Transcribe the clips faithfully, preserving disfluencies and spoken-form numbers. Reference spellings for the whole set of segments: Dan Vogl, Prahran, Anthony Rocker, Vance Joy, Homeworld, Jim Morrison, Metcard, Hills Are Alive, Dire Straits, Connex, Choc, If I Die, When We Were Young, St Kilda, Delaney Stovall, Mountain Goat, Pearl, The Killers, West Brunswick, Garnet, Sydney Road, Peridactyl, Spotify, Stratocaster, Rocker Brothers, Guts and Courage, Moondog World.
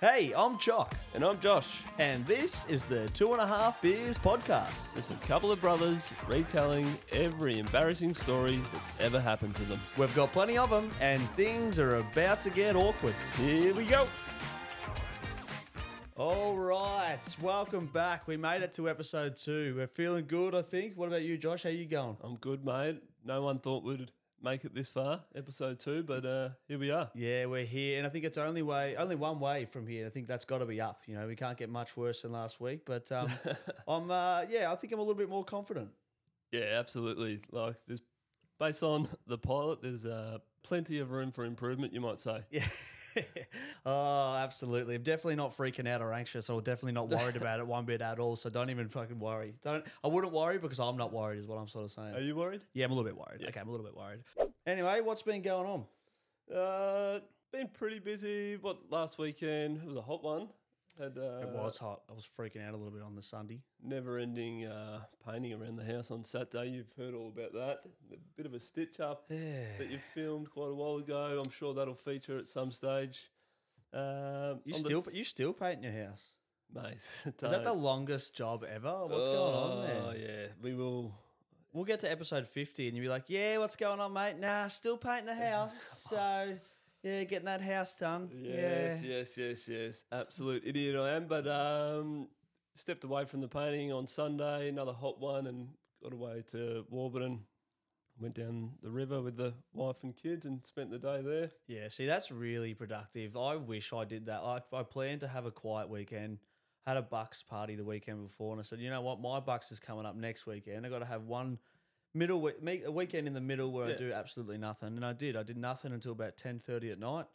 Hey, I'm Jock. And I'm Josh. And this is the Two and a Half Beers podcast. Just a couple of brothers retelling every embarrassing story that's ever happened to them. We've got plenty of them, and things are about to get awkward. Here we go. All right, welcome back. We made it to episode two. We're feeling good, I think. What about you, Josh? How you going? I'm good, mate. No one thought we'd make it this far, episode two, but uh, here we are. Yeah, we're here, and I think it's only way, only one way from here. I think that's got to be up. You know, we can't get much worse than last week, but um, I'm, uh, yeah, I think I'm a little bit more confident. Yeah, absolutely. Like, there's, based on the pilot, there's uh, plenty of room for improvement, you might say. Yeah. Oh, absolutely. I'm definitely not freaking out or anxious, or definitely not worried about it one bit at all. So don't even fucking worry. Don't. I wouldn't worry because I'm not worried is what I'm sort of saying. Are you worried? Yeah, I'm a little bit worried. Yeah. Okay, I'm a little bit worried. Anyway, what's been going on? Uh, been pretty busy. What, last weekend? It was a hot one. Had, uh, it was hot. I was freaking out a little bit on the Sunday. Never-ending uh, painting around the house on Saturday. You've heard all about that. A bit of a stitch-up yeah. that you filmed quite a while ago. I'm sure that'll feature at some stage. Um, you still you still paint your house? Mate. Is that the longest job ever? What's oh, going on there? Oh, yeah. We will... We'll get to episode fifty and you'll be like, yeah, what's going on, mate? Nah, still painting the house, so... Yeah, getting that house done. Yes, yeah. yes, yes, yes. Absolute idiot I am. But um, stepped away from the painting on Sunday, another hot one, and got away to Warburton. Went down the river with the wife and kids and spent the day there. Yeah, see, that's really productive. I wish I did that. I, I planned to have a quiet weekend. Had a Bucks party the weekend before, and I said, you know what, my Bucks is coming up next weekend. I got to have one... Middle week, a weekend in the middle where yeah. I do absolutely nothing, and I did. I did nothing until about ten thirty at night.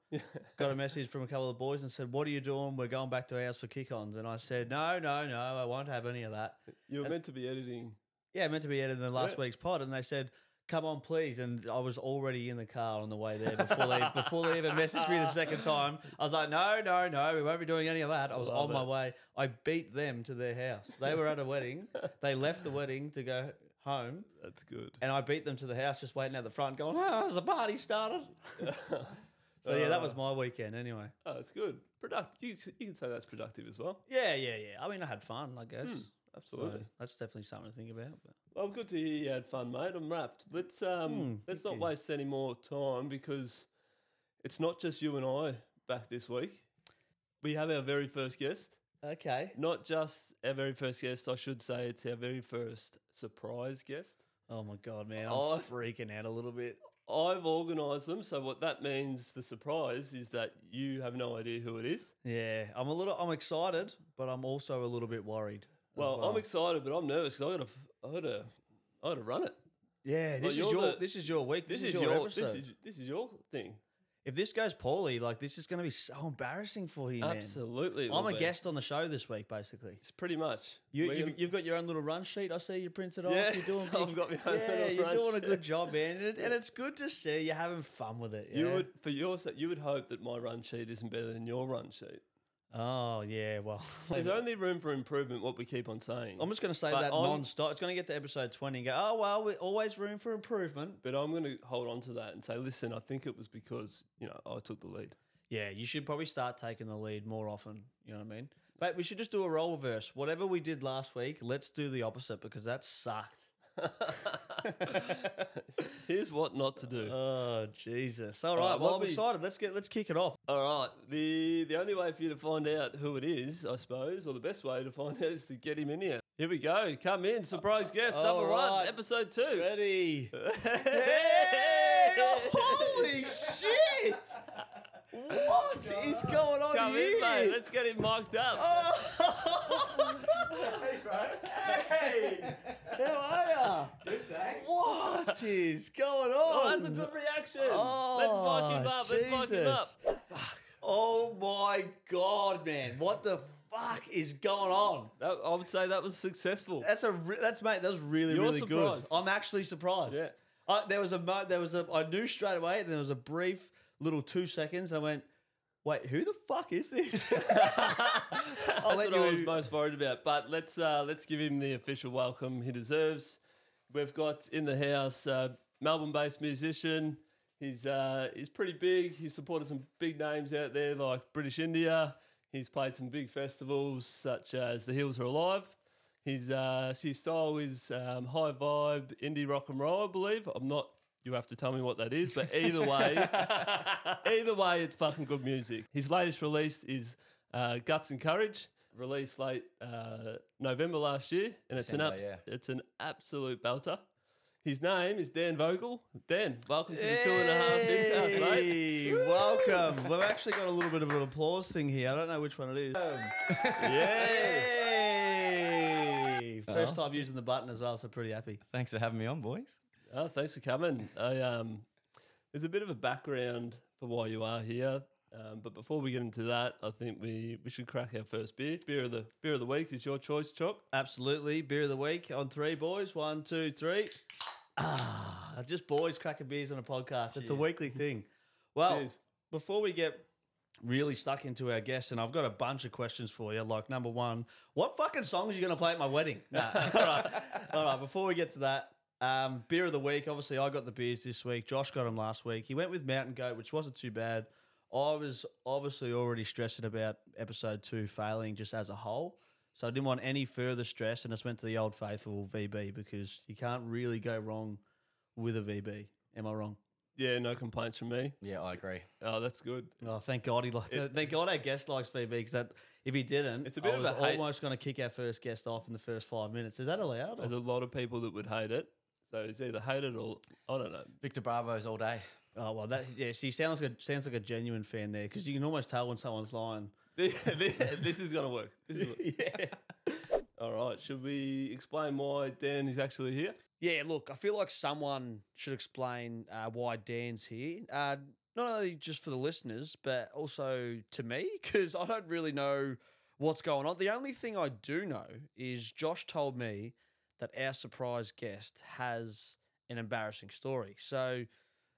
Got a message from a couple of the boys and said, "What are you doing? We're going back to ours for kick-ons." And I said, "No, no, no, I won't have any of that." You were and, meant to be editing. Yeah, meant to be editing the last yeah. week's pod, and they said, "Come on, please." And I was already in the car on the way there before they before they even messaged me the second time. I was like, "No, no, no, we won't be doing any of that." I was Love on it. my way. I beat them to their house. They were at a wedding. They left the wedding to go home. That's good. And I beat them to the house, just waiting out the front, going, "Oh, has the party started?" So yeah, that was my weekend anyway. Oh, it's good. Product. You, you can say that's productive as well. Yeah, yeah, yeah. I mean, I had fun, I guess. Mm, absolutely. So that's definitely something to think about. But. Well, good to hear you had fun, mate. I'm wrapped. Let's um, mm, let's not you. waste any more time because it's not just you and I back this week. We have our very first guest. Okay. Not just our very first guest, I should say it's our very first surprise guest. Oh, my God, man. I'm I, freaking out a little bit. I've organised them, so what that means, the surprise, is that you have no idea who it is. Yeah. I'm a little. I'm excited, but I'm also a little bit worried. Well, well. I'm excited, but I'm nervous because I've got to I gotta run it. Yeah, this, like is your, the, this is your week. This, this is, is your, your episode. This is, this is your thing. If this goes poorly, like, this is going to be so embarrassing for you, man. Absolutely. I'm a be. guest on the show this week, basically. It's pretty much. You, you've, you've got your own little run sheet. I see you printed off. Yeah, you're doing, so I've got my own yeah, you're run doing sheet. a good job, man. And, it, and it's good to see you're having fun with it. You, you know? would for your you would hope that my run sheet isn't better than your run sheet. Oh, yeah, well. There's only room for improvement, what we keep on saying. I'm just going to say but that non-stop. It's going to get to episode twenty and go, oh, well, we're always room for improvement. But I'm going to hold on to that and say, listen, I think it was because, you know, I took the lead. Yeah, you should probably start taking the lead more often, you know what I mean? But we should just do a role reverse. Whatever we did last week, let's do the opposite because that sucked. Here's what not to do. Oh, Jesus. All right, all right well, I'm we... excited. Let's get let's kick it off. All right. The the only way for you to find out who it is, I suppose, or the best way to find out is to get him in here. Here we go. Come in. Surprise uh, guest number right. one, episode two. Ready. Hey! Holy shit! What God. is going on Come here? Come in, mate. Let's get him mic'd up. Oh. Hey, bro. Hey. How are you? Good, thanks. What is going on? Oh, that's a good reaction. Oh, let's mic him up. Jesus. Let's mic him up. Fuck. Oh, my God, man. What the fuck is going on? That, I would say that was successful. That's, a re- that's mate, that was really, You're really surprised. good. I'm actually surprised. Yeah. I, there was a mo- There was a. I knew straight away, and there was a brief... little two seconds, I went, wait, who the fuck is this? That's what you... I was most worried about. But let's uh, let's give him the official welcome he deserves. We've got in the house uh, Melbourne-based musician. He's uh, he's pretty big. He's supported some big names out there like British India. He's played some big festivals such as The Hills Are Alive. His uh, his style is um, high vibe indie rock and roll, I believe. I'm not. You have to tell me what that is, but either way, either way, it's fucking good music. His latest release is uh, Guts and Courage, released late uh, November last year, and it's December, an abs- yeah. it's an absolute belter. His name is Dan Vogl. Dan, welcome to the hey, Two and a Half Big Cast, mate. Welcome. We've actually got a little bit of an applause thing here. I don't know which one it is. Um, yeah. Hey. First time using the button as well, so pretty happy. Thanks for having me on, boys. Oh, thanks for coming. I, um, there's a bit of a background for why you are here, um, but before we get into that, I think we, we should crack our first beer. Beer of the beer of the week is your choice, Chop. Absolutely, beer of the week on three, boys. One, two, three. Ah, just boys cracking beers on a podcast. Cheers. It's a weekly thing. Well, Cheers. Before we get really stuck into our guests, and I've got a bunch of questions for you, like number one, what fucking songs are you going to play at my wedding? Nah, all right. All right, before we get to that, um, beer of the week, obviously I got the beers this week. Josh got them last week. He went with Mountain Goat, which wasn't too bad. I was obviously already stressing about episode two failing just as a whole. So I didn't want any further stress and just went to the old faithful V B because you can't really go wrong with a V B. Am I wrong? Yeah, no complaints from me. Yeah, I agree. Oh, that's good. Oh, thank God he liked it. Thank God our guest likes V B because that if he didn't, it's a bit I was of a almost going to kick our first guest off in the first five minutes. Is that allowed? Or? There's a lot of people that would hate it. So it's either hate it or, I don't know. Victor Bravo's all day. Oh, well, that yeah, she sounds like a, sounds like a genuine fan there because you can almost tell when someone's lying. This is going to work. This is yeah. All right. Should we explain why Dan is actually here? Yeah, look, I feel like someone should explain uh, why Dan's here. Uh, not only just for the listeners, but also to me, because I don't really know what's going on. The only thing I do know is Josh told me that our surprise guest has an embarrassing story. So,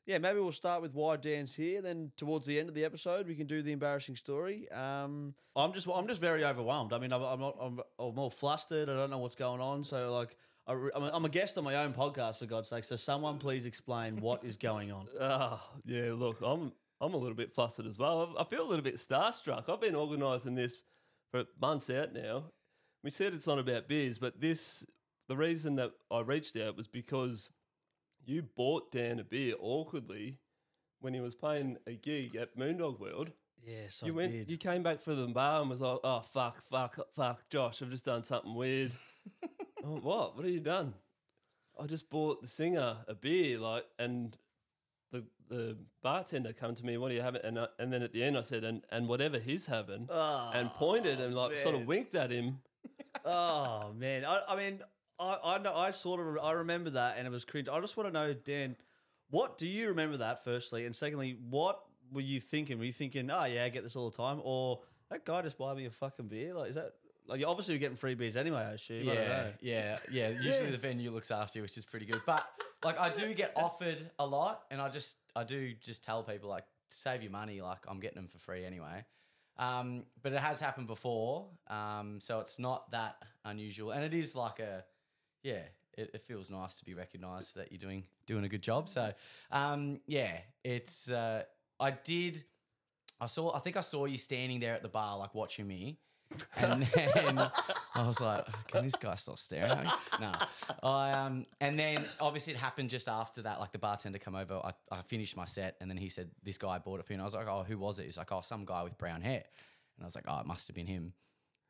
yeah, maybe we'll start with why Dan's here. Then towards the end of the episode, we can do the embarrassing story. Um, I'm just, I'm just very overwhelmed. I mean, I'm, I'm, not, I'm, I'm all flustered. I don't know what's going on. So, like, I, I'm a guest on my own podcast, for God's sake. So, someone please explain what is going on. Oh, yeah, look, I'm, I'm a little bit flustered as well. I feel a little bit starstruck. I've been organising this for months out now. We said it's not about beers, but this, the reason that I reached out was because you bought Dan a beer awkwardly when he was playing a gig at Moondog World. Yes, you I went, did. You came back for the bar and was like, oh, fuck, fuck, fuck, Josh, I've just done something weird. Oh, what? What have you done? I just bought the singer a beer, like, and the the bartender come to me, what are you having? And I, and then at the end I said, and, and whatever he's having, oh, and pointed and, like, man. Sort of winked at him. Oh, man. I, I mean... I I, know, I sort of I remember that and it was cringe. I just want to know, Dan, what do you remember that firstly? And secondly, what were you thinking? Were you thinking, oh, yeah, I get this all the time? Or that guy just buy me a fucking beer? Like, is that like you're obviously getting free beers anyway, I assume. Yeah, I don't know. yeah, yeah. Usually yes. The venue looks after you, which is pretty good. But like I do get offered a lot and I just I do just tell people like save your money. Like I'm getting them for free anyway. Um, but it has happened before. Um, so it's not that unusual. And it is like a... Yeah, it, it feels nice to be recognised that you're doing doing a good job. So, um, yeah, it's uh, I did. I saw. I think I saw you standing there at the bar, like watching me, and then I was like, "Can this guy stop staring at me?" No, I um, and then obviously it happened just after that. Like the bartender come over, I, I finished my set, and then he said, "This guy bought it for you." And I was like, "Oh, who was it?" He's like, "Oh, some guy with brown hair," and I was like, "Oh, it must have been him."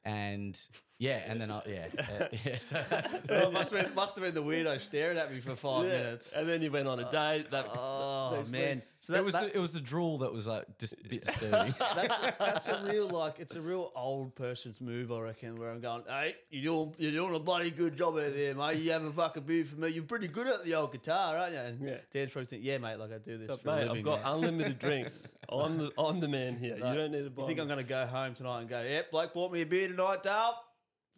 And yeah, and then I, yeah, uh, yeah. So that's well, it must have been, must have been the weirdo staring at me for five yeah. minutes. And then you went on a date. That, oh that man, week. So that it was that, the, it was the drool that was like just a bit disturbing. That's that's a real like it's a real old person's move, I reckon. Where I'm going, hey, you doing you're doing a bloody good job out there, mate. You having a fucking beer for me. You're pretty good at the old guitar, aren't you? And yeah. Dan's probably thinking, yeah, mate. Like I do this. So, for mate, a living, I've got now. Unlimited drinks. I'm the I'm the man here. Like, you don't need to buy. You think me. I'm going to go home tonight and go, yeah, bloke bought me a beer. Tonight, Dale.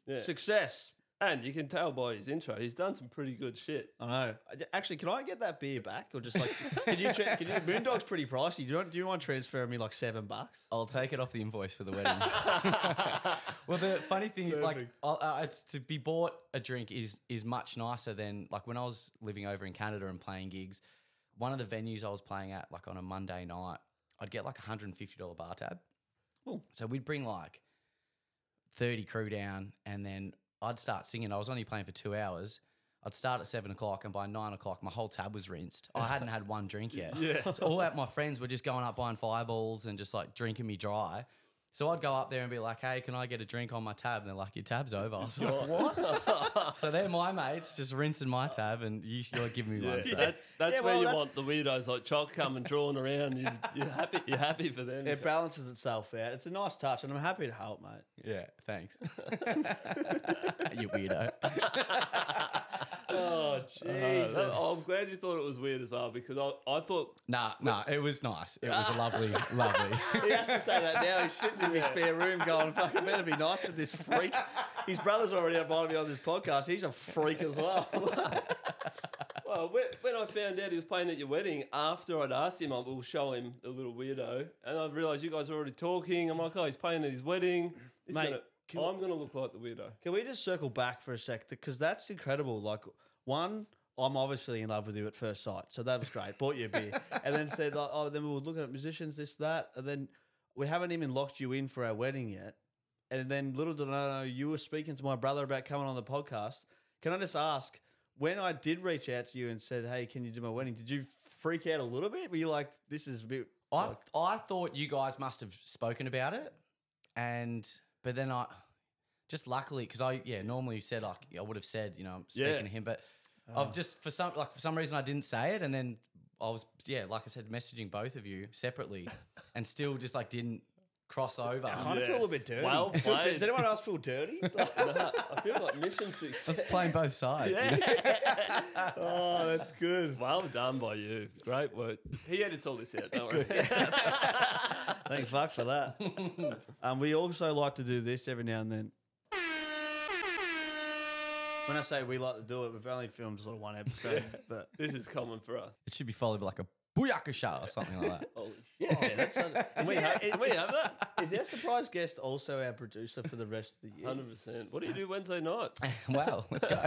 Yeah. Success. And you can tell by his intro, he's done some pretty good shit. I know. Actually, can I get that beer back? Or just like, can you, tra- can you, Moondog's pretty pricey. Do you, want, do you want to transfer me like seven bucks? I'll take it off the invoice for the wedding. Well, the funny thing is like, uh, it's to be bought a drink is, is much nicer than like when I was living over in Canada and playing gigs, one of the venues I was playing at like on a Monday night, I'd get like a one hundred fifty dollars bar tab. Ooh. So we'd bring like thirty crew down, and then I'd start singing. I was only playing for two hours. I'd start at seven o'clock, and by nine o'clock, my whole tab was rinsed. I hadn't had one drink yet. Yeah. So all that, my friends were just going up buying fireballs and just like drinking me dry. So I'd go up there and be like, "Hey, can I get a drink on my tab?" And they're like, "Your tab's over." I was like, "What?" So they're my mates just rinsing my tab, and you, you're giving me yeah. one. So. That, that's yeah, where well, you that's... want the weirdos like Chalk coming, drawing around. You, you're happy. You're happy for them. It balances itself out. It's a nice touch, and I'm happy to help, mate. Yeah, thanks. You weirdo. Oh, Jesus. Uh, oh, I'm glad you thought it was weird as well, because I, I thought... Nah, nah, it was nice. It was lovely, lovely. He has to say that now. He's sitting in his spare room going, fuck, I better be nice to this freak. His brother's already invited me on this podcast. He's a freak as well. Well, when I found out he was playing at your wedding, after I'd asked him, I will show him the little weirdo, and I realised you guys were already talking. I'm like, oh, he's playing at his wedding. He's Mate... Gonna- Can I'm going to look like the weirdo. Can we just circle back for a sec? Because that's incredible. Like, one, I'm obviously in love with you at first sight, so that was great. Bought you a beer. And then said, like, oh, then we were looking at musicians, this, that. And then we haven't even locked you in for our wedding yet. And then little did I know, you were speaking to my brother about coming on the podcast. Can I just ask, when I did reach out to you and said, hey, can you do my wedding, did you freak out a little bit? Were you like, this is a bit... I, like- I thought you guys must have spoken about it and... But then I just luckily, because I, yeah, normally said, like, I would have said, you know, I'm speaking yeah. to him, but oh. I've just, for some, like, for some reason I didn't say it. And then I was, yeah, like I said, messaging both of you separately and still just like didn't cross over. I kind yes. of feel a little bit dirty. Well played. Does anyone else feel dirty? Like, no, I feel like mission success. I was playing both sides. Yeah. You know? Oh, that's good. Well done by you. Great work. He edits all this out, don't worry. Thank fuck for that. Um, we also like to do this every now and then. When I say we like to do it, we've only filmed sort of one episode, yeah. but this is common for us. It should be followed by like a booyaka shot or something like that. Holy shit! Yeah, that's a, we, have, is, we have that. Is our surprise guest also our producer for the rest of the year? Hundred percent. What do you do Wednesday nights? Wow, let's go.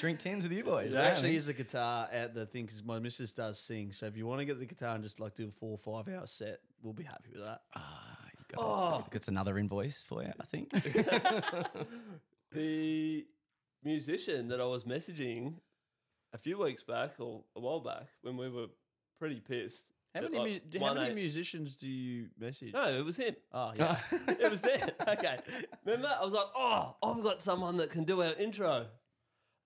Drink tins with you boys. There actually is a guitar at the thing because my missus does sing. So if you want to get the guitar and just like do a four or five hour set, we'll be happy with that. Ah, you got oh, that's another invoice for you, I think. The musician that I was messaging a few weeks back or a while back when we were pretty pissed. How many like mu- how many eight. musicians do you message? No, it was him. Oh, yeah. It was them. Okay. Remember? I was like, oh, I've got someone that can do our intro.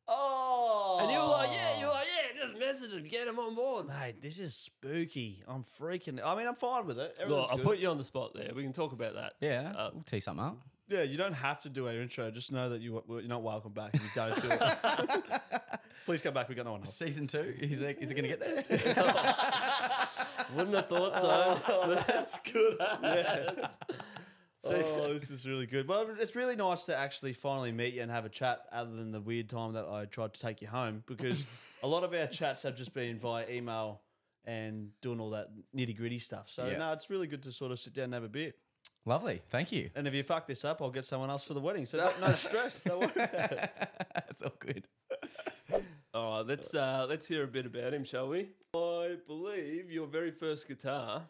Oh. And you were like, yeah, you were like, yeah, just message him, get him on board. Mate, this is spooky. I'm freaking. I mean, I'm fine with it. Everyone's Look, I'll good. put you on the spot there. We can talk about that. Yeah, uh, we'll tee something up. Yeah, you don't have to do our intro. Just know that you, you're not welcome back if you don't do it. Please come back. We've got no one else. Season two? Is it, is it going to get there? Wouldn't have thought so. Oh, that's good. Yeah. That's, oh, this is really good. Well, it's really nice to actually finally meet you and have a chat other than the weird time that I tried to take you home, because a lot of our chats have just been via email and doing all that nitty-gritty stuff. So, yeah. no, it's really good to sort of sit down and have a beer. Lovely, thank you. And if you fuck this up, I'll get someone else for the wedding. So that, no stress. Don't worry about it. That's all good. All right, let's uh, let's hear a bit about him, shall we? I believe your very first guitar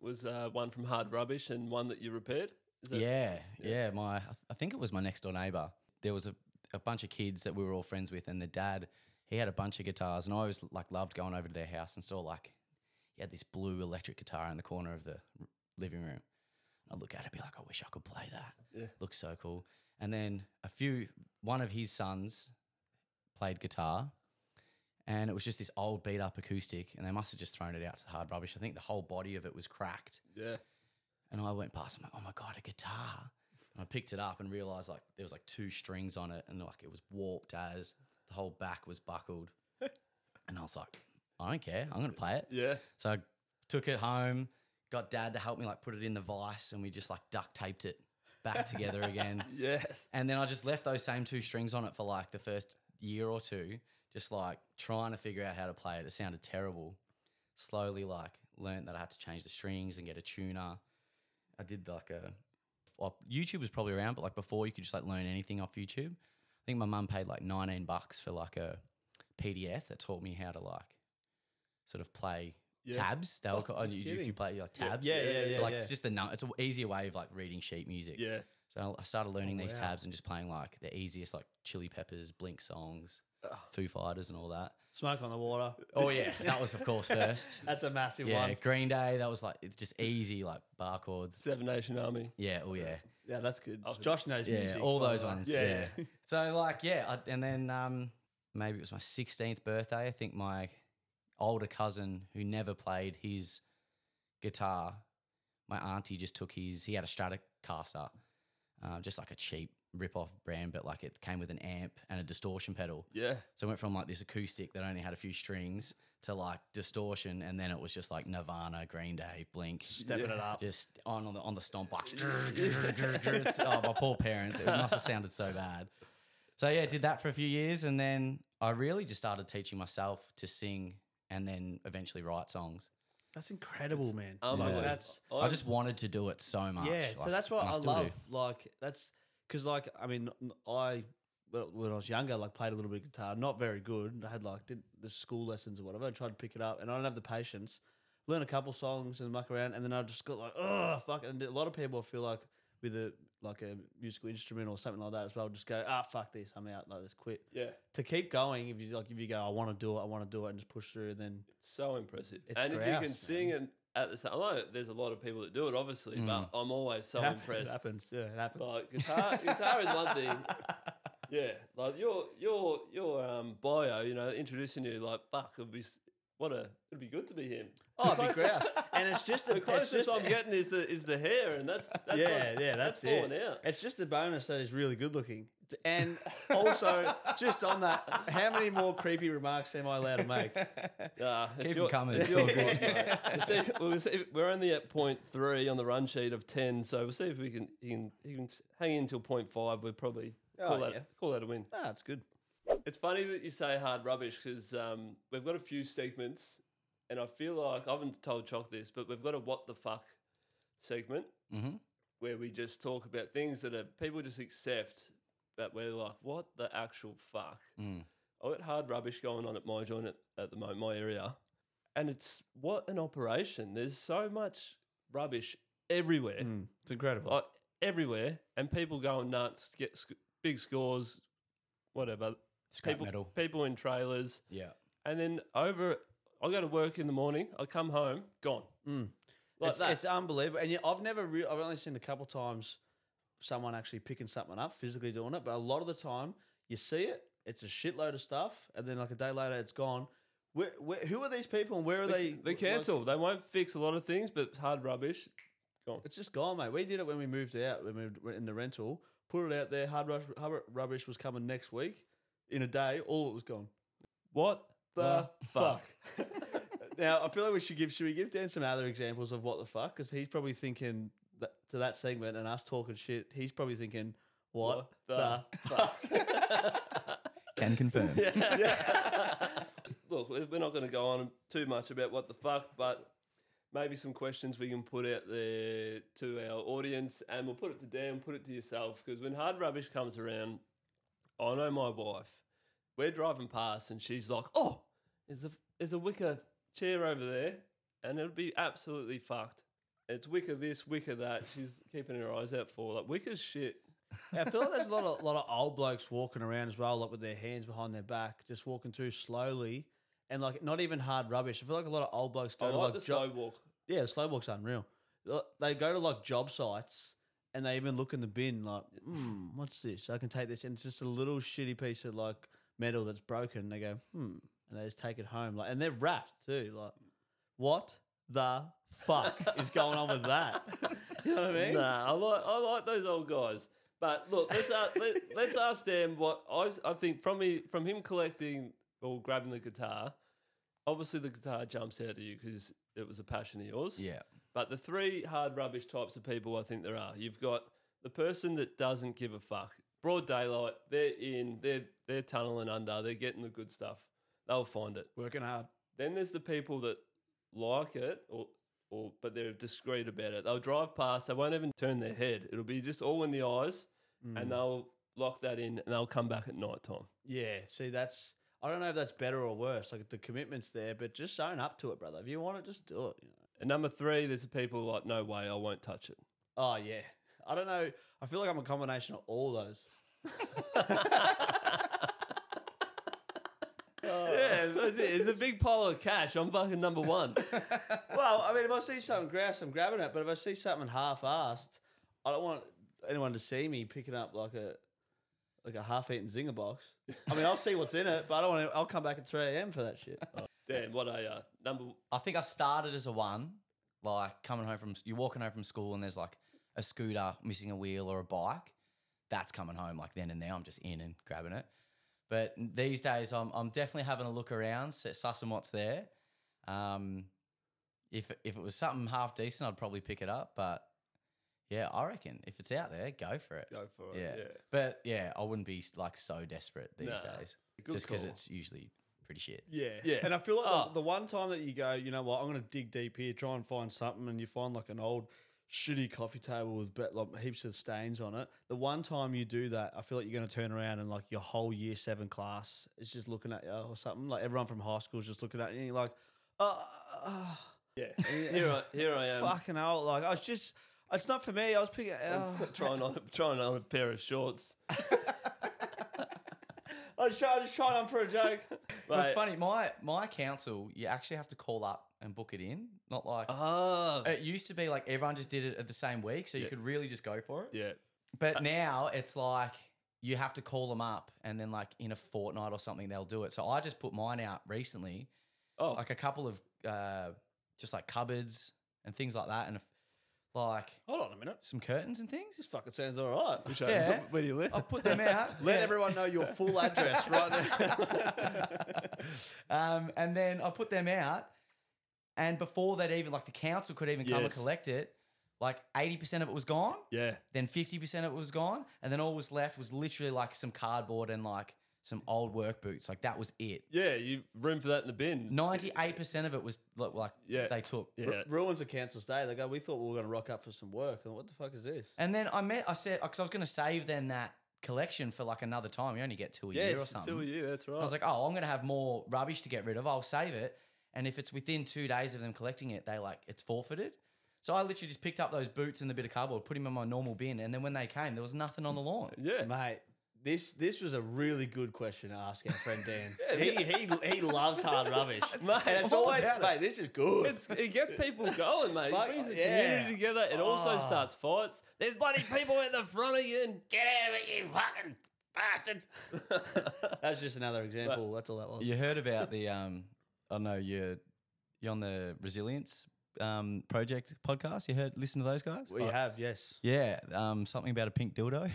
was uh, one from Hard Rubbish and one that you repaired. Is that yeah, yeah, yeah. My I think it was my next door neighbour. There was a, a bunch of kids that we were all friends with, and the dad, he had a bunch of guitars, and I always like loved going over to their house and saw like he had this blue electric guitar in the corner of the living room. I'd look at it and be like, I wish I could play that. Yeah. Looks so cool. And then a few, one of his sons played guitar, and it was just this old beat up acoustic, and they must have just thrown it out to Hard Rubbish. I think the whole body of it was cracked. Yeah. And I went past, I'm like, oh my God, a guitar. And I picked it up and realised like there was like two strings on it, and like it was warped as, the whole back was buckled. And I was like, I don't care, I'm going to play it. Yeah. So I took it home. Got Dad to help me like put it in the vise, and we just like duct taped it back together again. Yes. And then I just left those same two strings on it for like the first year or two, just like trying to figure out how to play it. It sounded terrible. Slowly like learned that I had to change the strings and get a tuner. I did like a, well, YouTube was probably around, but like before you could just like learn anything off YouTube. I think my mum paid like nineteen bucks for like a P D F that taught me how to like sort of play Yeah. tabs. They were oh, on YouTube if you play like tabs. Yeah, yeah, yeah. So like yeah. it's just the num- it's an easier way of like reading sheet music. Yeah. So I started learning oh, these wow. tabs and just playing like the easiest, like Chili Peppers, Blink songs, oh. Foo Fighters and all that. Smoke on the Water. Oh, yeah. That was, of course, first. That's a massive yeah, one. Yeah, Green Day. That was like it's just easy, like bar chords. Seven Nation Army. Yeah, oh, yeah. Yeah, that's good. Oh, Josh knows yeah, music. all those oh, ones. Yeah. yeah. So, like, yeah. I, and then um, maybe it was my sixteenth birthday. I think my older cousin who never played his guitar, my auntie just took his – he had a Stratocaster. Uh, just like a cheap rip-off brand, but like it came with an amp and a distortion pedal. Yeah. So it went from like this acoustic that only had a few strings to like distortion, and then it was just like Nirvana, Green Day, Blink. Stepping yeah. it up. Just on, on the on the stomp box. Oh, my poor parents. It must have sounded so bad. So yeah, did that for a few years, and then I really just started teaching myself to sing and then eventually write songs. That's incredible, it's, man. Um, like, that's I just wanted to do it so much. Yeah, like, so that's what I, I love. Do. Like that's because, like, I mean, I when I was younger, like, played a little bit of guitar, not very good. I had like did the school lessons or whatever. I tried to pick it up, and I didn't have the patience. Learn a couple songs and muck around, and then I just got like, oh fuck. And a lot of people feel like with a like a musical instrument or something like that as well, just go ah fuck this, I'm out. Like, let's quit. Yeah. To keep going, if you like, if you go, I want to do it, I want to do it, and just push through, then it's so impressive. It's and grouse, if you can sing man. and at the same, I know there's a lot of people that do it, obviously, mm. but I'm always so it happens, impressed. It happens, yeah, it happens. Like guitar, guitar is one thing. Yeah, like your your your um bio, you know, introducing you like fuck, it'll be what a it'd be good to be him. Oh, it'd be grouse. And it's just the, the closest just, I'm getting is the is the hair, and that's, that's yeah, like, yeah, that's, that's it. Falling out. It's just a bonus that is really good looking. And also, just on that, how many more creepy remarks am I allowed to make? Uh, Keep them coming. It's all good, mate. We'll see, we'll see, we're only at point three on the run sheet of ten, so we'll see if we can he can, he can hang in till point five. We'll probably call oh, that yeah. call that a win. Ah, it's good. It's funny that you say hard rubbish because um, we've got a few segments. And I feel like, I haven't told Chalk this, but we've got a what the fuck segment mm-hmm. where we just talk about things that are, people just accept that we're like, what the actual fuck? Mm. I've got hard rubbish going on at my joint at, at the moment, my area. And it's, what an operation. There's so much rubbish everywhere. Mm, it's incredible. Like, everywhere. And people going nuts, get sc- big scores, whatever. Scrap people, metal. People in trailers. Yeah. And then over... I go to work in the morning. I come home, gone. Mm. Like it's, that. It's unbelievable. And yeah, I've never, re- I've only seen a couple of times someone actually picking something up, physically doing it. But a lot of the time, you see it. It's a shitload of stuff, and then like a day later, it's gone. Where, where, who are these people, and where are they? They cancel. Like, they won't fix a lot of things, but hard rubbish, gone. It's just gone, mate. We did it when we moved out. We moved in the rental, put it out there. Hard rubbish, hard rubbish was coming next week. In a day, all it was gone. What? The oh, fuck. fuck. Now, I feel like we should give, should we give Dan some other examples of what the fuck? Because he's probably thinking that, to that segment and us talking shit, he's probably thinking, what, what the, the fuck? Can confirm. Yeah. Yeah. Look, we're not going to go on too much about what the fuck, but maybe some questions we can put out there to our audience, and we'll put it to Dan, put it to yourself, because when hard rubbish comes around, I know my wife. We're driving past and she's like, oh, there's a, there's a wicker chair over there and it'll be absolutely fucked. It's wicker this, wicker that. She's keeping her eyes out for like wicker's shit. Yeah, I feel like there's a lot of lot of old blokes walking around as well, like with their hands behind their back, just walking through slowly and like not even hard rubbish. I feel like a lot of old blokes go I to like, like the slow jo- walk. Yeah, the slow walk's unreal. They go to like job sites. And they even look in the bin like, hmm, what's this? I can take this. And it's just a little shitty piece of like metal that's broken. They go, hmm. And they just take it home. Like, and they're wrapped too. Like, what the fuck is going on with that? You know what I mean? Nah, I like, I like those old guys. But look, let's ask, let, let's ask Dan what I, I think from, me, from him collecting or grabbing the guitar, obviously the guitar jumps out at you because it was a passion of yours. Yeah. But the three hard rubbish types of people I think there are. You've got the person that doesn't give a fuck. Broad daylight, they're in, they're they're tunnelling under, they're getting the good stuff. They'll find it. Working hard. Then there's the people that like it or or but they're discreet about it. They'll drive past, they won't even turn their head. It'll be just all in the eyes mm. and they'll lock that in and they'll come back at night time. Yeah, see that's I don't know if that's better or worse. Like the commitment's there, but just own up to it, brother. If you want it, just do it. You know? And number three, there's the people like, no way, I won't touch it. Oh yeah, I don't know. I feel like I'm a combination of all those. Oh. Yeah, that's it. It's a big pile of cash. I'm fucking number one. Well, I mean, if I see something grouse, I'm grabbing it. But if I see something half-assed, I don't want anyone to see me picking up like a like a half-eaten zinger box. I mean, I'll see what's in it, but I don't want to, I'll come back at three a m for that shit. Oh, damn, what a uh, number. I think I started as a one, like coming home from you're walking home from school and there's like a scooter missing a wheel or a bike. That's coming home like then and now. I'm just in and grabbing it. But these days, I'm I'm definitely having a look around, sussing what's there. Um, if if it was something half decent, I'd probably pick it up. But yeah, I reckon if it's out there, go for it. Go for it. Yeah. yeah. But yeah, I wouldn't be like so desperate these nah, days, good just because it's usually pretty shit. Yeah, yeah. And I feel like oh. the, the one time that you go, you know what, I'm gonna dig deep here, try and find something, and you find like an old shitty coffee table with like heaps of stains on it. The one time you do that, I feel like you're going to turn around and like your whole year seven class is just looking at you or something. Like everyone from high school is just looking at you and you're like, oh, yeah, here I, here I am. Fucking hell. Like I was just, it's not for me. I was picking oh. trying on trying on a pair of shorts. I was, try, I was just trying on for a joke. But it's funny, my my council, you actually have to call up and book it in. Not like oh. it used to be like everyone just did it at the same week, so yeah. you could really just go for it. Yeah. But uh, now it's like you have to call them up and then like in a fortnight or something they'll do it. So I just put mine out recently, oh. like a couple of uh, just like cupboards and things like that and a, like hold on a minute, some curtains and things. This fucking sounds all right. Yeah. Where do you live? I'll put them out. Let yeah. everyone know your full address right now. um, and then I put them out, and before that, even like the council could even yes. come and collect it. Like eighty percent of it was gone. Yeah. Then fifty percent of it was gone, and then all was left was literally like some cardboard and like some old work boots. Like that was it. Yeah, you room for that in the bin. ninety-eight percent of it was like, like yeah. they took. Yeah. R- ruins a council's day. They go, we thought we were going to rock up for some work. And what the fuck is this? And then I met, I said, because I was going to save then that collection for like another time. You only get two a yes, year or something. two a year, that's right. And I was like, oh, I'm going to have more rubbish to get rid of. I'll save it. And if it's within two days of them collecting it, they like, it's forfeited. So I literally just picked up those boots and the bit of cardboard, put them in my normal bin. And then when they came, there was nothing on the lawn. Yeah. Mate. This this was a really good question to ask our friend Dan. yeah, he, he he loves hard rubbish. Mate, and it's always, mate, this is good. It's, it gets people going, mate. Like, it brings the yeah. community together. It oh. also starts fights. There's bloody people at the front again. Get out of it, you fucking bastard. That's just another example. But that's all that was. You heard about the, um, I don't know, you're, you're on the Resilience um, Project podcast. You heard, listen to those guys? We like, have, yes. Yeah, um, something about a pink dildo.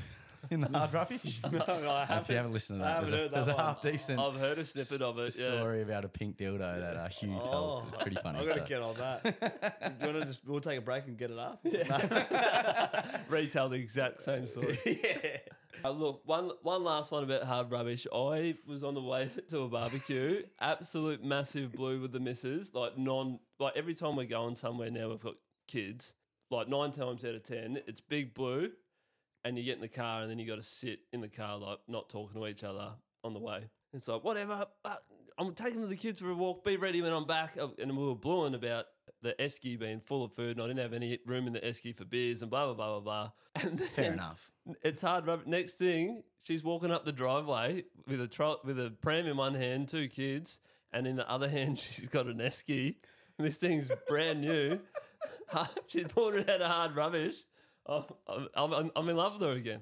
In the hard rubbish? No, I haven't. If you haven't listened to that, there's, a, there's that a half decent. I've heard a snippet of it. Yeah. Story about a pink dildo that uh, Hugh oh, tells. It's pretty funny. I've got to get on that. You want to just, we'll take a break and get it up. Yeah. Retell the exact same story. yeah. Uh, look, one one last one about hard rubbish. I was on the way to a barbecue, absolute massive blue with the missus. Like non, like every time we're going somewhere now, we've got kids. Like nine times out of ten, it's big blue. And you get in the car and then you got to sit in the car like not talking to each other on the way. It's like, whatever, I'm taking the kids for a walk, be ready when I'm back. And we were blowing about the esky being full of food and I didn't have any room in the esky for beers and blah, blah, blah, blah, blah. And then fair enough. It's hard rubbish. Next thing, she's walking up the driveway with a tro- with a pram in one hand, two kids, and in the other hand she's got an esky. And this thing's brand new. She bought it out of hard rubbish. I'm, I'm, I'm in love with her again.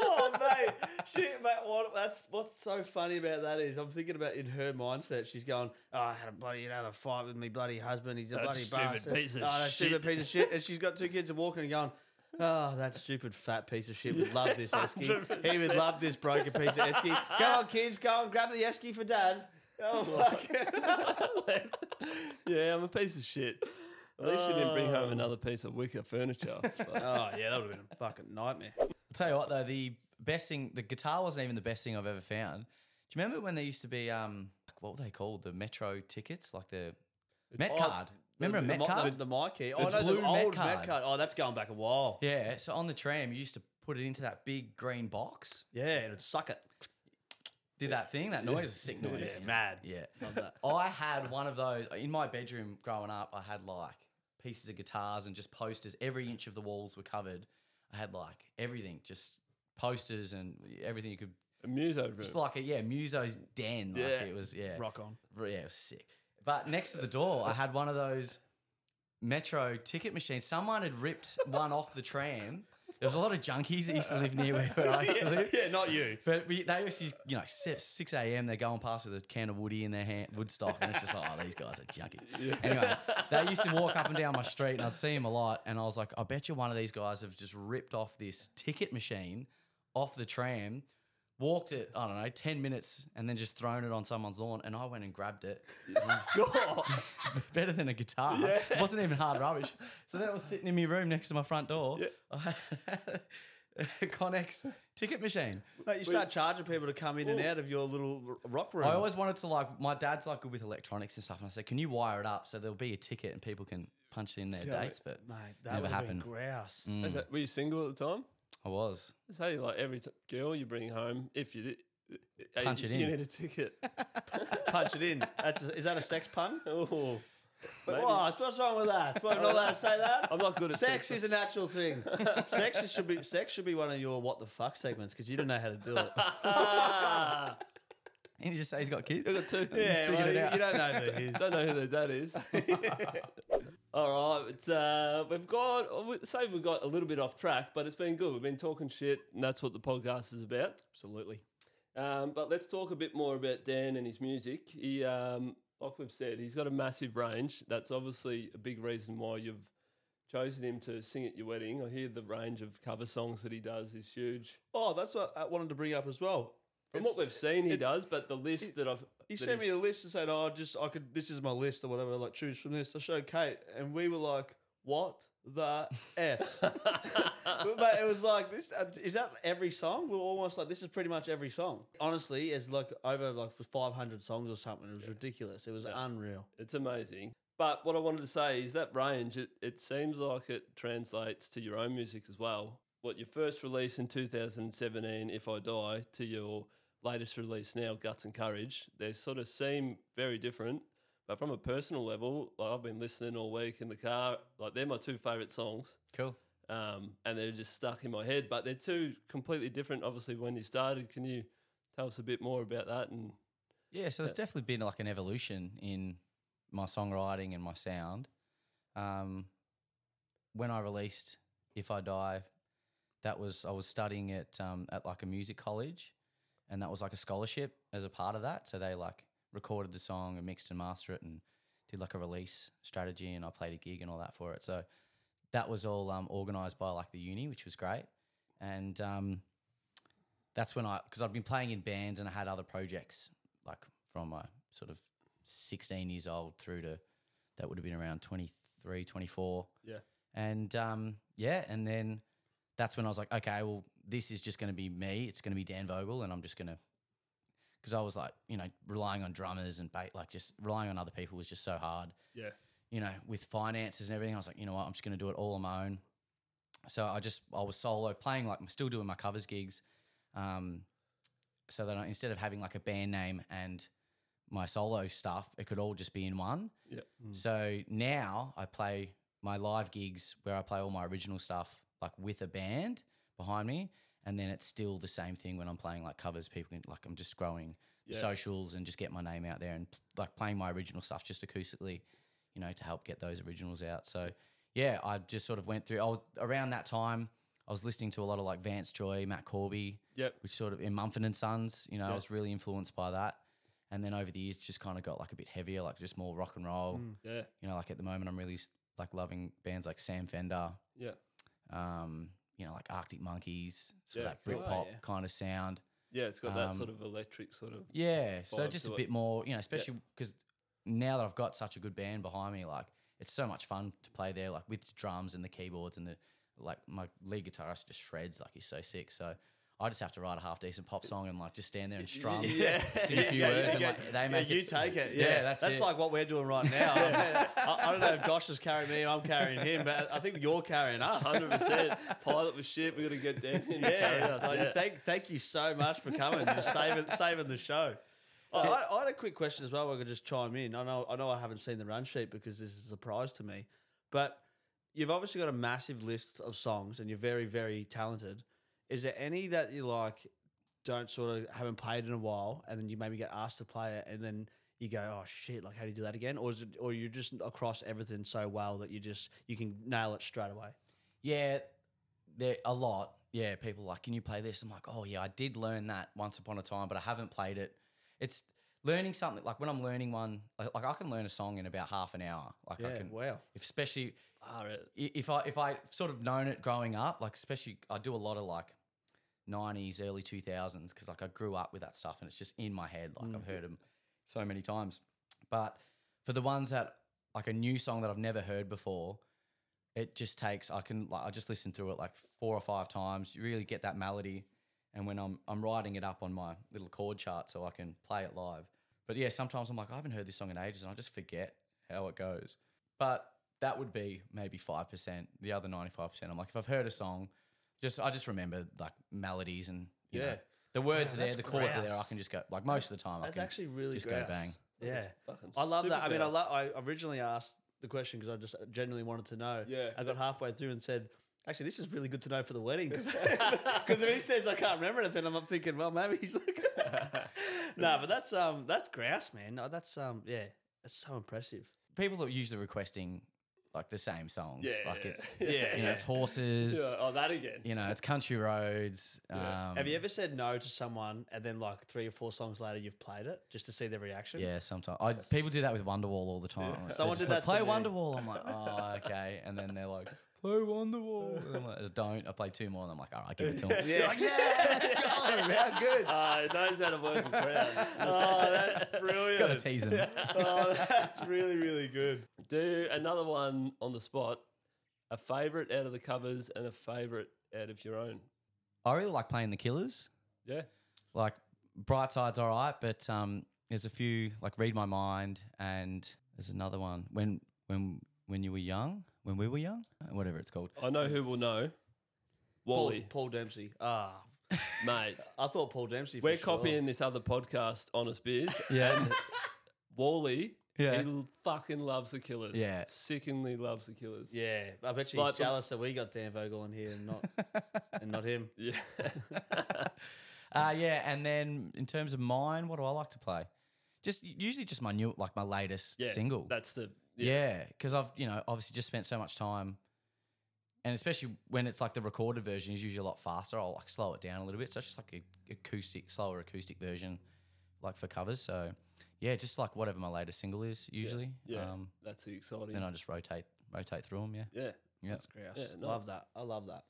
Oh, mate. Shit, mate. What, that's, what's so funny about that is I'm thinking about in her mindset, she's going, oh, I had a bloody, you know, a fight with my bloody husband. He's a bloody bastard. Piece of oh, that shit. Stupid piece of shit. And she's got two kids and walking and going, oh, that stupid fat piece of shit would love this esky. He would love this broken piece of esky. Go on, kids. Go on, grab the esky for dad. Oh, fuck. Yeah, I'm a piece of shit. At least she didn't bring home another piece of wicker furniture. Like, oh, yeah, that would have been a fucking nightmare. I'll tell you what, though, the best thing, the guitar wasn't even the best thing I've ever found. Do you remember when there used to be, um, what were they called, the Metro tickets, like the Metcard? Oh, remember the, a Metcard? The, the, the My Key. Oh, no, the old Metcard. Metcard. Oh, that's going back a while. Yeah, so on the tram, you used to put it into that big green box. Yeah, and it'd suck it. Did that thing, that noise, yeah. a sick noise. Yeah, mad. Yeah. Love that. I had one of those, in my bedroom growing up, I had like, pieces of guitars and just posters. Every inch of the walls were covered I had like everything, just posters and everything you could. A muso room. Just like a, yeah, muso's den. Like yeah. It was, yeah. Rock on. Yeah, it was sick. But next to the door, I had one of those Metro ticket machines. Someone had ripped one off the tram. There was a lot of junkies that used to live near where I used to live. Yeah, yeah, not you. But we, they used to, you know, six a.m. they're going past with a can of woody in their hand, Woodstock, and it's just like, oh, these guys are junkies. Yeah. Anyway, they used to walk up and down my street, and I'd see them a lot, and I was like, I bet you one of these guys have just ripped off this ticket machine off the tram, walked it, I don't know, ten minutes, and then just thrown it on someone's lawn, and I went and grabbed it. Score! Better than a guitar. Yeah. It wasn't even hard rubbish. So then I was sitting in my room next to my front door. Yeah. I had a Connex ticket machine. Mate, you start we, charging people to come in ooh. and out of your little rock room. I always wanted to, like, my dad's like good with electronics and stuff, and I said, can you wire it up so there'll be a ticket and people can punch in their yeah, dates, but mate, that never happened. Grouse. Mm. Okay. Were you single at the time? I was. So you like every t- girl you bring home, if you did, punch you, it in. You need a ticket. Punch it in. That's a, is that a sex pun? Oh, what's wrong with that? Why am I allowed to say that? I'm not good at sex. Sex is a natural thing. Sex is, should be sex should be one of your what the fuck segments because you don't know how to do it. And you just say he's got kids. He's got two. Yeah, well, you, you don't know who he is. Don't know who their dad is. All right, it's, uh, we've got say we've got a little bit off track, but it's been good. We've been talking shit, and that's what the podcast is about. Absolutely. Um, but let's talk a bit more about Dan and his music. He, um, like we've said, he's got a massive range. That's obviously a big reason why you've chosen him to sing at your wedding. I hear the range of cover songs that he does is huge. Oh, that's what I wanted to bring up as well. From it's, what we've seen, he does, but the list he, that I've... He that sent me a list and said, oh, just, I could, this is my list or whatever, like, choose from this. I showed Kate, and we were like, what the F? But it was like, this. Is that every song? We were almost like, this is pretty much every song. Honestly, it's like over like five hundred songs or something. It was yeah. ridiculous. It was yeah. unreal. It's amazing. But what I wanted to say is that range, it, it seems like it translates to your own music as well. What, your first release in two thousand seventeen, If I Die, to your latest release now, Guts and Courage, they sort of seem very different. But from a personal level, like I've been listening all week in the car. Like they're my two favourite songs. Cool. Um, and they're just stuck in my head. But they're two completely different, obviously, when you started. Can you tell us a bit more about that? And yeah, so there's that. Definitely been like an evolution in my songwriting and my sound. Um, when I released If I Die... That was I was studying at um, at like a music college, and that was like a scholarship as a part of that. So they like recorded the song and mixed and mastered it, and did like a release strategy. And I played a gig and all that for it. So that was all um, organised by like the uni, which was great. And um, that's when I because I'd been playing in bands and I had other projects like from my sort of sixteen years old through to that would have been around twenty-three, twenty-four. Yeah, and um, yeah, and then. That's when I was like, okay, well, this is just going to be me. It's going to be Dan Vogl, and I'm just going to – because I was like, you know, relying on drummers and ba- like just relying on other people was just so hard. Yeah. You know, with finances and everything, I was like, you know what, I'm just going to do it all on my own. So I just – I was solo playing like I'm still doing my covers gigs um, so that I, instead of having like a band name and my solo stuff, it could all just be in one. Yeah. Mm. So now I play my live gigs where I play all my original stuff like with a band behind me, and then it's still the same thing when I'm playing like covers. People can like I'm just growing yeah. the socials and just get my name out there and like playing my original stuff just acoustically, you know, to help get those originals out. So yeah, I just sort of went through. I was, around that time, I was listening to a lot of like Vance Joy, Matt Corby, yep. which sort of in Mumford and Sons. You know, yep. I was really influenced by that. And then over the years, just kind of got like a bit heavier, like just more rock and roll. Mm, yeah, you know, like at the moment, I'm really like loving bands like Sam Fender. Yeah. Um, you know, like Arctic Monkeys, sort yeah, of that Britpop yeah. kind of sound. Yeah, it's got um, that sort of electric sort of. Yeah, so just a it. bit more, you know, especially because yeah. now that I've got such a good band behind me, like it's so much fun to play there, like with drums and the keyboards and the like. My lead guitarist just shreds, like he's so sick. So I just have to write a half decent pop song and like just stand there and strum, yeah. sing a few yeah, words. Yeah, and like, they make yeah, you it, take it. Yeah, yeah that's that's it. Like what we're doing right now. yeah. I, I don't know if Josh is carrying me, and I'm carrying him, but I think you're carrying us. one hundred percent. Pilot was shit. We got to get down. And yeah. carry us. Like, yeah. Thank thank you so much for coming. Just saving saving the show. Oh, yeah. I, I had a quick question as well. I could just chime in. I know I know I haven't seen the run sheet because this is a surprise to me, but you've obviously got a massive list of songs and you're very, very talented. Is there any that you like don't sort of haven't played in a while and then you maybe get asked to play it and then you go, oh shit, like how do you do that again? Or is it, or you're just across everything so well that you just, you can nail it straight away? Yeah, there a lot. Yeah, people are like, can you play this? I'm like, oh yeah, I did learn that once upon a time, but I haven't played it. It's learning something, like when I'm learning one, like, like I can learn a song in about half an hour. Like yeah, I can, wow. If, especially oh, really? if I if I sort of known it growing up, like especially I do a lot of like nineties, early two thousands because like I grew up with that stuff and it's just in my head. Like mm. I've heard them so many times. But for the ones that like a new song that I've never heard before, it just takes I can like I just listen through it like four or five times. You really get that melody. And when I'm I'm writing it up on my little chord chart so I can play it live. But yeah, sometimes I'm like, I haven't heard this song in ages and I just forget how it goes. But that would be maybe five percent. The other ninety-five percent, I'm like, if I've heard a song, just I just remember like melodies and you yeah. know, the words yeah, are there, the chords grouse. are there. I can just go, like most of the time that's I can actually really just grouse. go bang. Yeah. I love that. I mean, I, lo- I originally asked the question because I just genuinely wanted to know. Yeah. I got halfway through and said, actually, this is really good to know for the wedding because if he says I can't remember it, then I'm thinking, well, maybe he's like, no, but that's um, that's grouse, man. No, that's um, yeah, that's so impressive. People are usually requesting like the same songs, yeah, like yeah. it's yeah, you know, yeah. it's horses, yeah. oh that again, you know, it's country roads. Yeah. Um, Have you ever said no to someone and then like three or four songs later you've played it just to see their reaction? Yeah, sometimes I, people do that with Wonderwall all the time. Yeah. Someone did like, that. Play Wonderwall. I'm like, oh okay, and then they're like. Play Wonderwall. I'm like, I don't. I play two more and I'm like, all right, give it to him. Yeah, like, yeah let's go. How good. Uh, it knows how to work the crowd. Oh, that's brilliant. Got to tease him. Oh, that's really, really good. Do another one on the spot, a favourite out of the covers and a favourite out of your own. I really like playing The Killers. Yeah. Like Brightside's all right, but um, there's a few, like Read My Mind and there's another one, When when When You Were Young. When We Were Young, whatever it's called. I know who will know. Wally. Paul, Paul Dempsey. Ah, mate. I thought Paul Dempsey. We're for copying sure. this other podcast, Honest Biz. Yeah. And Wally, yeah. he fucking loves The Killers. Yeah. Sickeningly loves The Killers. Yeah. I bet you he's like, jealous that we got Dan Vogl in here and not and not him. Yeah. uh, yeah. And then in terms of mine, what do I like to play? Just usually just my new, like my latest yeah, single. That's the. Yeah, because yeah, I've, you know, obviously just spent so much time and especially when it's like the recorded version is usually a lot faster. I'll like slow it down a little bit. So it's just like a acoustic, slower acoustic version like for covers. So, yeah, just like whatever my latest single is usually. Yeah, yeah. Um, that's exciting. Then I just rotate rotate through them, yeah. Yeah, yeah. That's great. Yeah, nice. Love that. I love that.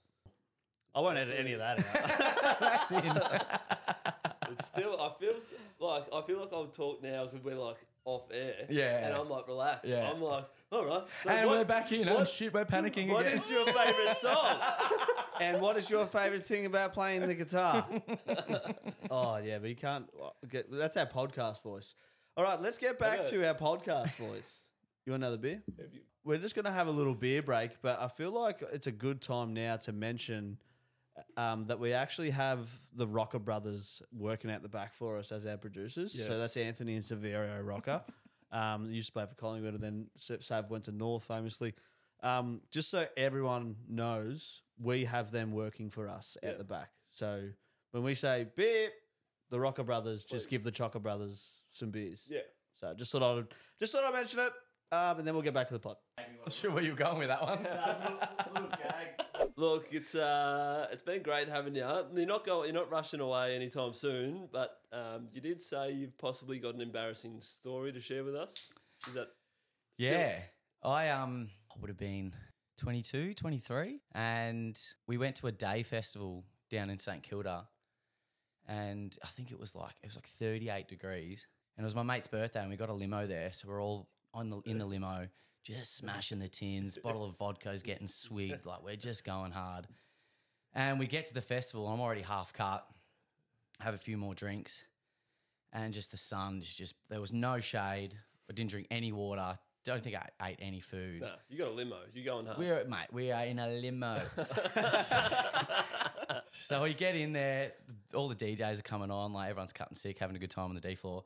I won't edit any of that out. That's in. It's still, I feel like, I feel like I'll talk now because we're like, off air, yeah, and I'm like, relax. Yeah. I'm like, all right. So and what, we're back in. Oh shit, we're panicking what again. What is your favourite song? And what is your favourite thing about playing the guitar? Oh yeah, but you can't. Get, that's our podcast voice. All right, let's get back to our podcast voice. You want another beer? You- we're just gonna have a little beer break, but I feel like it's a good time now to mention. Um, that we actually have the Rocker Brothers working out the back for us as our producers. Yes. So that's Anthony and Severio Rocker. um, used to play for Collingwood and then Sav went to North famously. Um, just so everyone knows, we have them working for us yeah. at the back. So when we say beer, the Rocker Brothers, Please. just give the Chocker Brothers some beers. Yeah. So just thought I would, just thought I'd mention it um, and then we'll get back to the pod. I'm not sure where you're going with that one. A little gag. Look, it's uh, it's been great having you. You're not going, you're not rushing away anytime soon, but um, you did say you've possibly got an embarrassing story to share with us. Is that? Yeah, still? I um I would have been twenty-two, twenty-three, and we went to a day festival down in St Kilda, and I think it was like it was like thirty-eight degrees, and it was my mate's birthday, and we got a limo there, so we're all on the in the limo. Just smashing the tins, bottle of vodka's getting swigged, like we're just going hard. And we get to the festival, I'm already half cut, have a few more drinks, and just the sun is just, there was no shade. I didn't drink any water, don't think I ate any food. No, you got a limo, you're going hard. We're, mate, we are in a limo. So we get in there, all the D Js are coming on, like everyone's cutting sick, having a good time on the D floor.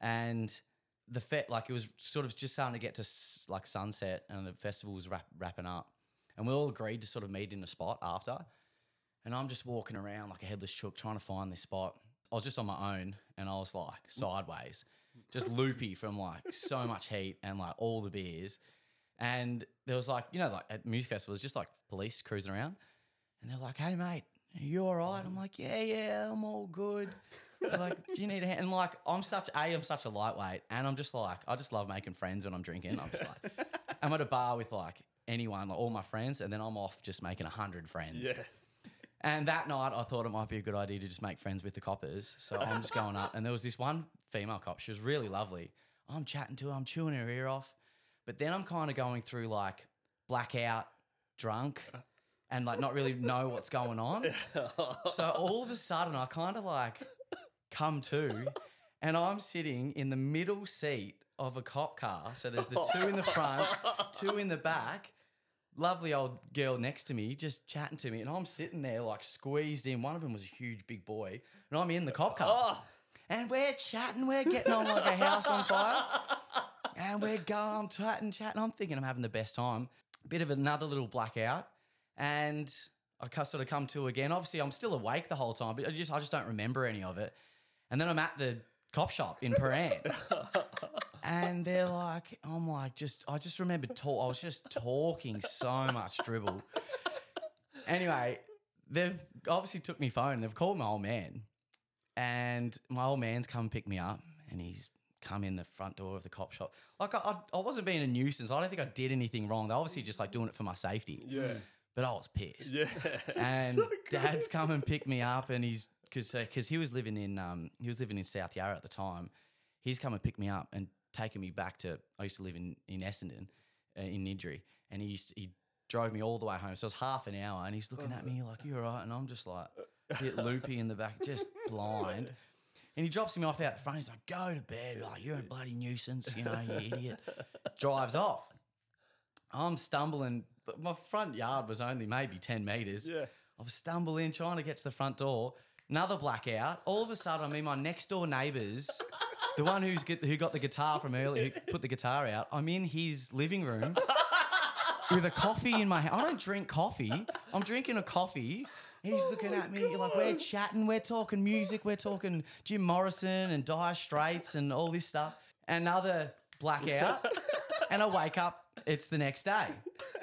And the fet like it was sort of just starting to get to like sunset and the festival was wrap, wrapping up And we all agreed to sort of meet in a spot after. And I'm just walking around like a headless chook trying to find this spot. I was just on my own and I was like sideways, just loopy from like so much heat and like all the beers. And there was like, you know, like at music festivals, just like police cruising around. And they're like, hey, mate, are you all right? I'm like, yeah, yeah, I'm all good. They're like, do you need a hand? And like, I'm such a, I'm such a lightweight. And I'm just like, I just love making friends when I'm drinking. I'm just like, I'm at a bar with like anyone, like all my friends. And then I'm off just making a hundred friends. Yeah. And that night I thought it might be a good idea to just make friends with the coppers. So I'm just going up. And there was this one female cop. She was really lovely. I'm chatting to her. I'm chewing her ear off. But then I'm kind of going through like blackout, drunk, and like not really know what's going on. So all of a sudden I kind of like come to, and I'm sitting in the middle seat of a cop car. So there's the two in the front, two in the back. Lovely old girl next to me just chatting to me, and I'm sitting there like squeezed in. One of them was a huge big boy, and I'm in the cop car. Oh. And we're chatting, we're getting on like a house on fire. And we're going, chatting, chatting. I'm thinking I'm having the best time. Bit of another little blackout, and I sort of come to again. Obviously, I'm still awake the whole time, but I just I just don't remember any of it. And then I'm at the cop shop in Prahran. And they're like, I'm like, just, I just remember talk. I was just talking so much dribble. Anyway, they've obviously took me phone. They've called my old man, and my old man's come pick me up, and he's come in the front door of the cop shop. Like I, I, I wasn't being a nuisance. I don't think I did anything wrong. They're obviously just like doing it for my safety. Yeah. But I was pissed. Yeah. And so Dad's come and picked me up, and he's because because uh, he was living in um he was living in South Yarra at the time. He's come and picked me up and taken me back to, I used to live in, in Essendon, uh, in Nidri, and he used to, he drove me all the way home. So it was half an hour, and he's looking at me like, you all right? And I'm just like a bit loopy in the back, just blind. And he drops me off out the front. He's like, go to bed. Like, you're a bloody nuisance, you know, you idiot. Drives off. I'm stumbling. My front yard was only maybe ten metres. Yeah. I'm stumbling, trying to get to the front door. Another blackout. All of a sudden, I'm in my next door neighbour's. The one who's get, who got the guitar from earlier, who put the guitar out, I'm in his living room with a coffee in my hand. I don't drink coffee. I'm drinking a coffee. He's oh looking at me God. Like we're chatting, we're talking music, we're talking Jim Morrison and Dire Straits and all this stuff. Another blackout. And I wake up, it's the next day.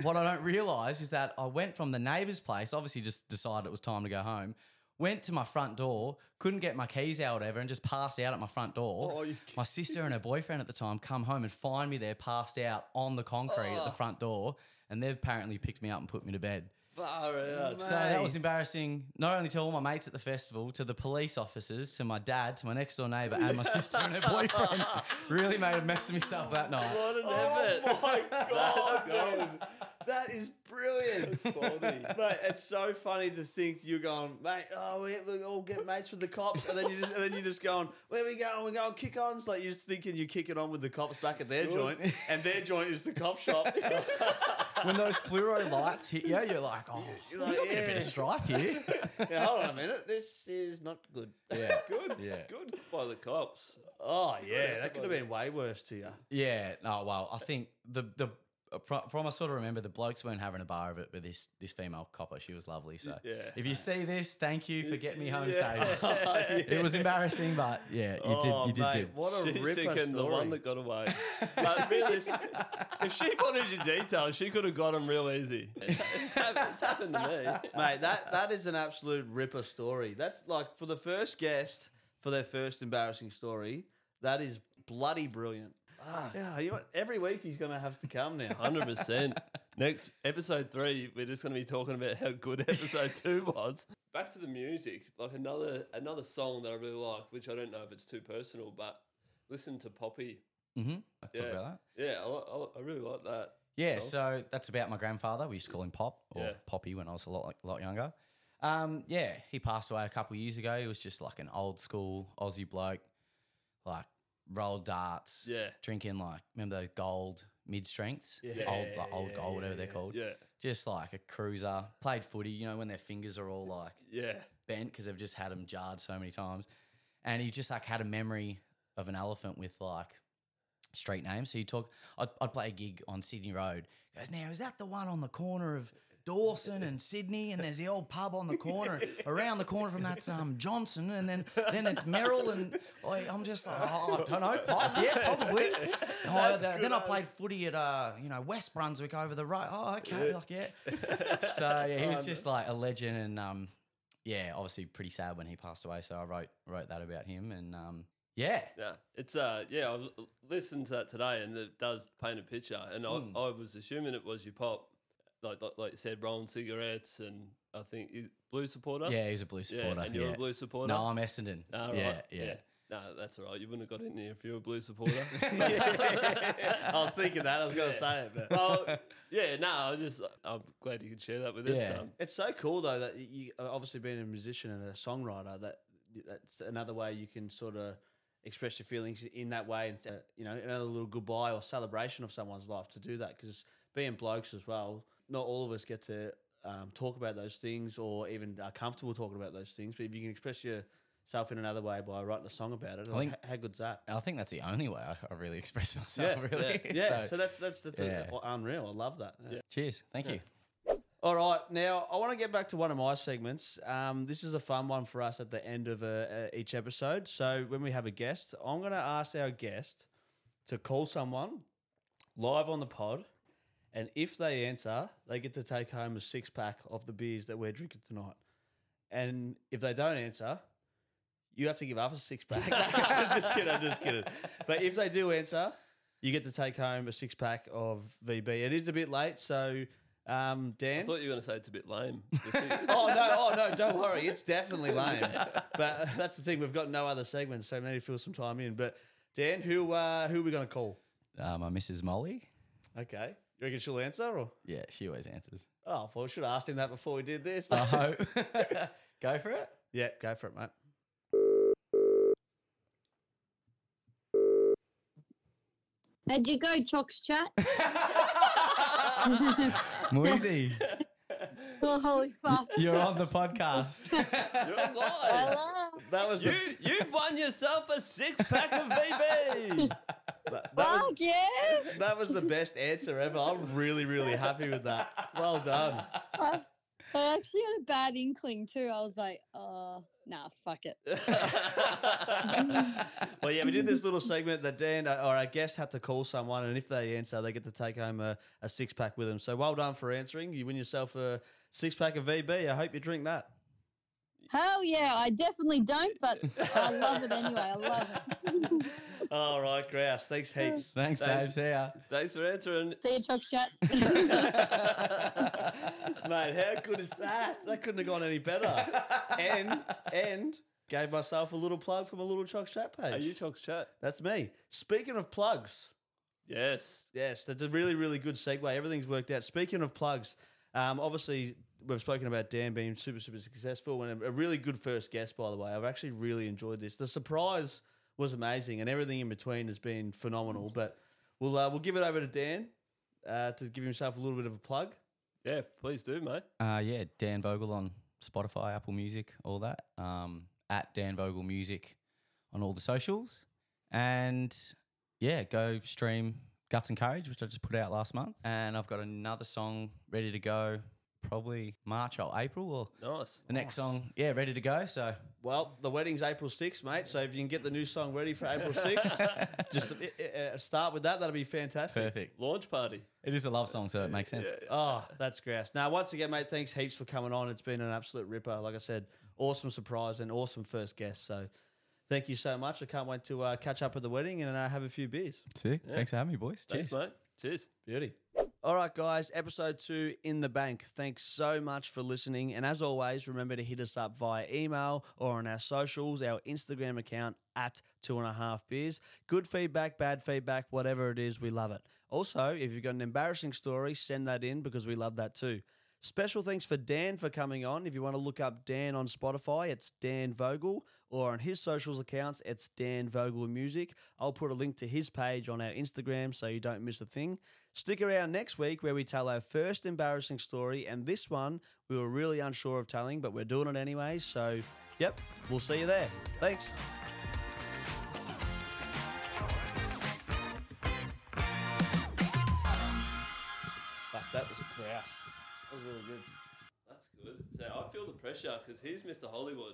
What I don't realise is that I went from the neighbour's place, obviously just decided it was time to go home, went to my front door, couldn't get my keys out or whatever, and just passed out at my front door. Oh, my sister and her boyfriend at the time come home and find me there passed out on the concrete oh. at the front door, and they've apparently picked me up and put me to bed. Oh, so that was embarrassing, not only to all my mates at the festival, to the police officers, to my dad, to my next door neighbour, and my sister and her boyfriend. Really made a mess of myself that night. What an effort. Oh my God, dude. That is brilliant. That's quality. Mate, it's so funny to think you're going, mate, oh, we all get mates with the cops. And then, you just, and then you're just going, where are we going? We're going kick ons. Like you're just thinking you're kicking on with the cops back at their sure. joint, and their joint is the cop shop. When those fluoro lights hit you, you're like, oh, you're like, you got yeah. me a bit of strife here. Yeah, hold on a minute. This is not good. Yeah, good. Yeah, good by the cops. Oh yeah, that could have been way worse to you. Yeah. Oh well, I think the the from I sort of remember the blokes weren't having a bar of it, but this this female copper, she was lovely. So yeah. if you see this, thank you for getting me home yeah. safe. Oh, yeah. It was embarrassing, but yeah, you oh, did you mate, did good. What a ripper story. The one that got away. But really, if she wanted your details, she could have got them real easy. It's, it's, happened, it's happened to me, mate. That that is an absolute ripper story. That's like for the first guest for their first embarrassing story. That is bloody brilliant. Ah, yeah, you know what? Every week he's going to have to come now. one hundred percent. Next, episode three, we're just going to be talking about how good episode two was. Back to the music, like another another song that I really like, which I don't know if it's too personal, but listen to Poppy. Mm-hmm. I talk yeah. about that. Yeah, I, I really like that. Yeah, song. So that's about my grandfather. We used to call him Pop or yeah. Poppy when I was a lot, like, lot younger. Um, yeah, he passed away a couple of years ago. He was just like an old school Aussie bloke, like, roll darts, yeah. drinking like, remember those gold mid-strengths? Yeah. Old like old gold, whatever yeah, they're called. Yeah. Just like a cruiser. Played footy, you know, when their fingers are all like yeah. bent because they've just had them jarred so many times. And he just like had a memory of an elephant with like street name. So you talk, I'd, I'd play a gig on Sydney Road. He goes, now, is that the one on the corner of Dawson and Sydney, and there's the old pub on the corner, around the corner from that's um, Johnson, and then then it's Merrill, and I, I'm just like, oh, I don't know, Pop, yeah, probably. Oh, the, then I played footy at, uh, you know, West Brunswick over the road. Oh, okay, yeah. like, yeah. So, yeah, he was just like a legend, and, um, yeah, obviously pretty sad when he passed away, so I wrote wrote that about him, and, um, yeah. Yeah, it's, uh, yeah, I listened to that today, and it does paint a picture, and I, mm. I was assuming it was your Pop. Like, like like you said, rolling cigarettes, and I think he's a Blue supporter. Yeah, he's a Blue supporter. Yeah, and you're yeah. a Blue supporter. No, I'm Essendon. Oh, right. Yeah, yeah. yeah. No, that's all right. You wouldn't have got in here if you were a Blue supporter. I was thinking that. I was going to say it, but well, yeah, no, I was just. I'm glad you could share that with us. Yeah. Um, it's so cool though that you obviously being a musician and a songwriter. That that's another way you can sort of express your feelings in that way, and you know, another little goodbye or celebration of someone's life to do that, because being blokes as well, not all of us get to um, talk about those things or even are comfortable talking about those things. But if you can express yourself in another way by writing a song about it, I think, how good's that? I think that's the only way I, I really express myself, yeah, really. Yeah, yeah. So, so that's that's, that's yeah. a, unreal. I love that. Yeah. Yeah. Cheers. Thank yeah. you. All right. Now, I want to get back to one of my segments. Um, this is a fun one for us at the end of uh, each episode. So when we have a guest, I'm going to ask our guest to call someone live on the pod. And if they answer, they get to take home a six-pack of the beers that we're drinking tonight. And if they don't answer, you have to give up a six-pack. I'm just kidding, I'm just kidding. But if they do answer, you get to take home a six-pack of V B. It is a bit late, so... Um, Dan? I thought you were going to say it's a bit lame. oh, no, oh, no, don't worry. It's definitely lame. But that's the thing. We've got no other segments, so we need to fill some time in. But, Dan, who, uh, who are we going to call? Uh, my Missus Molly. Okay. You reckon she'll answer? Or? Yeah, she always answers. Oh, well, I should have asked him that before we did this. Uh-huh. Go for it? Yeah, go for it, mate. How'd you go, Chocks Chat? Moisey. Oh, holy fuck. You're on the podcast. You're on live. Hello. That was you, the... You've won yourself a six-pack of V B. That, that, oh, was, yeah. that was the best answer ever. I'm really, really happy with that. Well done. I, I actually had a bad inkling too. I was like, oh, nah, fuck it. Well, yeah, we did this little segment that Dan or our guest had to call someone, and if they answer, they get to take home a, a six-pack with them. So well done for answering. You win yourself a six-pack of V B. I hope you drink that. Hell yeah, I definitely don't, but I love it anyway. I love it. All right, Grouse. Thanks heaps. Thanks, babes. See ya. Thanks for answering. See you, Chuck Chat. Mate, how good is that? That couldn't have gone any better. And and gave myself a little plug from a little Chuck Chat page. Are you Chuck Chat? That's me. Speaking of plugs. Yes. Yes, that's a really, really good segue. Everything's worked out. Speaking of plugs, um, obviously we've spoken about Dan being super, super successful and a really good first guest, by the way. I've actually really enjoyed this. The surprise was amazing, and everything in between has been phenomenal. But we'll uh, we'll give it over to Dan uh, to give himself a little bit of a plug. Yeah, please do, mate. Uh, yeah, Dan Vogl on Spotify, Apple Music, all that. Um, at Dan Vogl Music on all the socials. And, yeah, go stream Guts and Courage, which I just put out last month. And I've got another song ready to go. Probably March or April or nice. the next nice. song, yeah, ready to go. So, well, the wedding's April sixth, mate. So if you can get the new song ready for April sixth, just uh, start with that. That'll be fantastic. Perfect. Launch party. It is a love song, so it makes sense. Yeah. Oh, that's grouse. Now, once again, mate, thanks heaps for coming on. It's been an absolute ripper. Like I said, awesome surprise and awesome first guest. So thank you so much. I can't wait to uh, catch up at the wedding and uh, have a few beers. Sick. Yeah. Thanks for having me, boys. Thanks, Cheers. mate. Cheers. Beauty. All right, guys, episode two in the bank. Thanks so much for listening. And as always, remember to hit us up via email or on our socials, our Instagram account at two and a half beers. Good feedback, bad feedback, whatever it is, we love it. Also, if you've got an embarrassing story, send that in because we love that too. Special thanks for Dan for coming on. If you want to look up Dan on Spotify, it's Dan Vogl, or on his socials accounts, it's Dan Vogl Music. I'll put a link to his page on our Instagram so you don't miss a thing. Stick around next week where we tell our first embarrassing story, and this one we were really unsure of telling, but we're doing it anyway. So, yep, we'll see you there. Thanks. That was really good. That's good. So I feel the pressure because he's Mister Hollywood.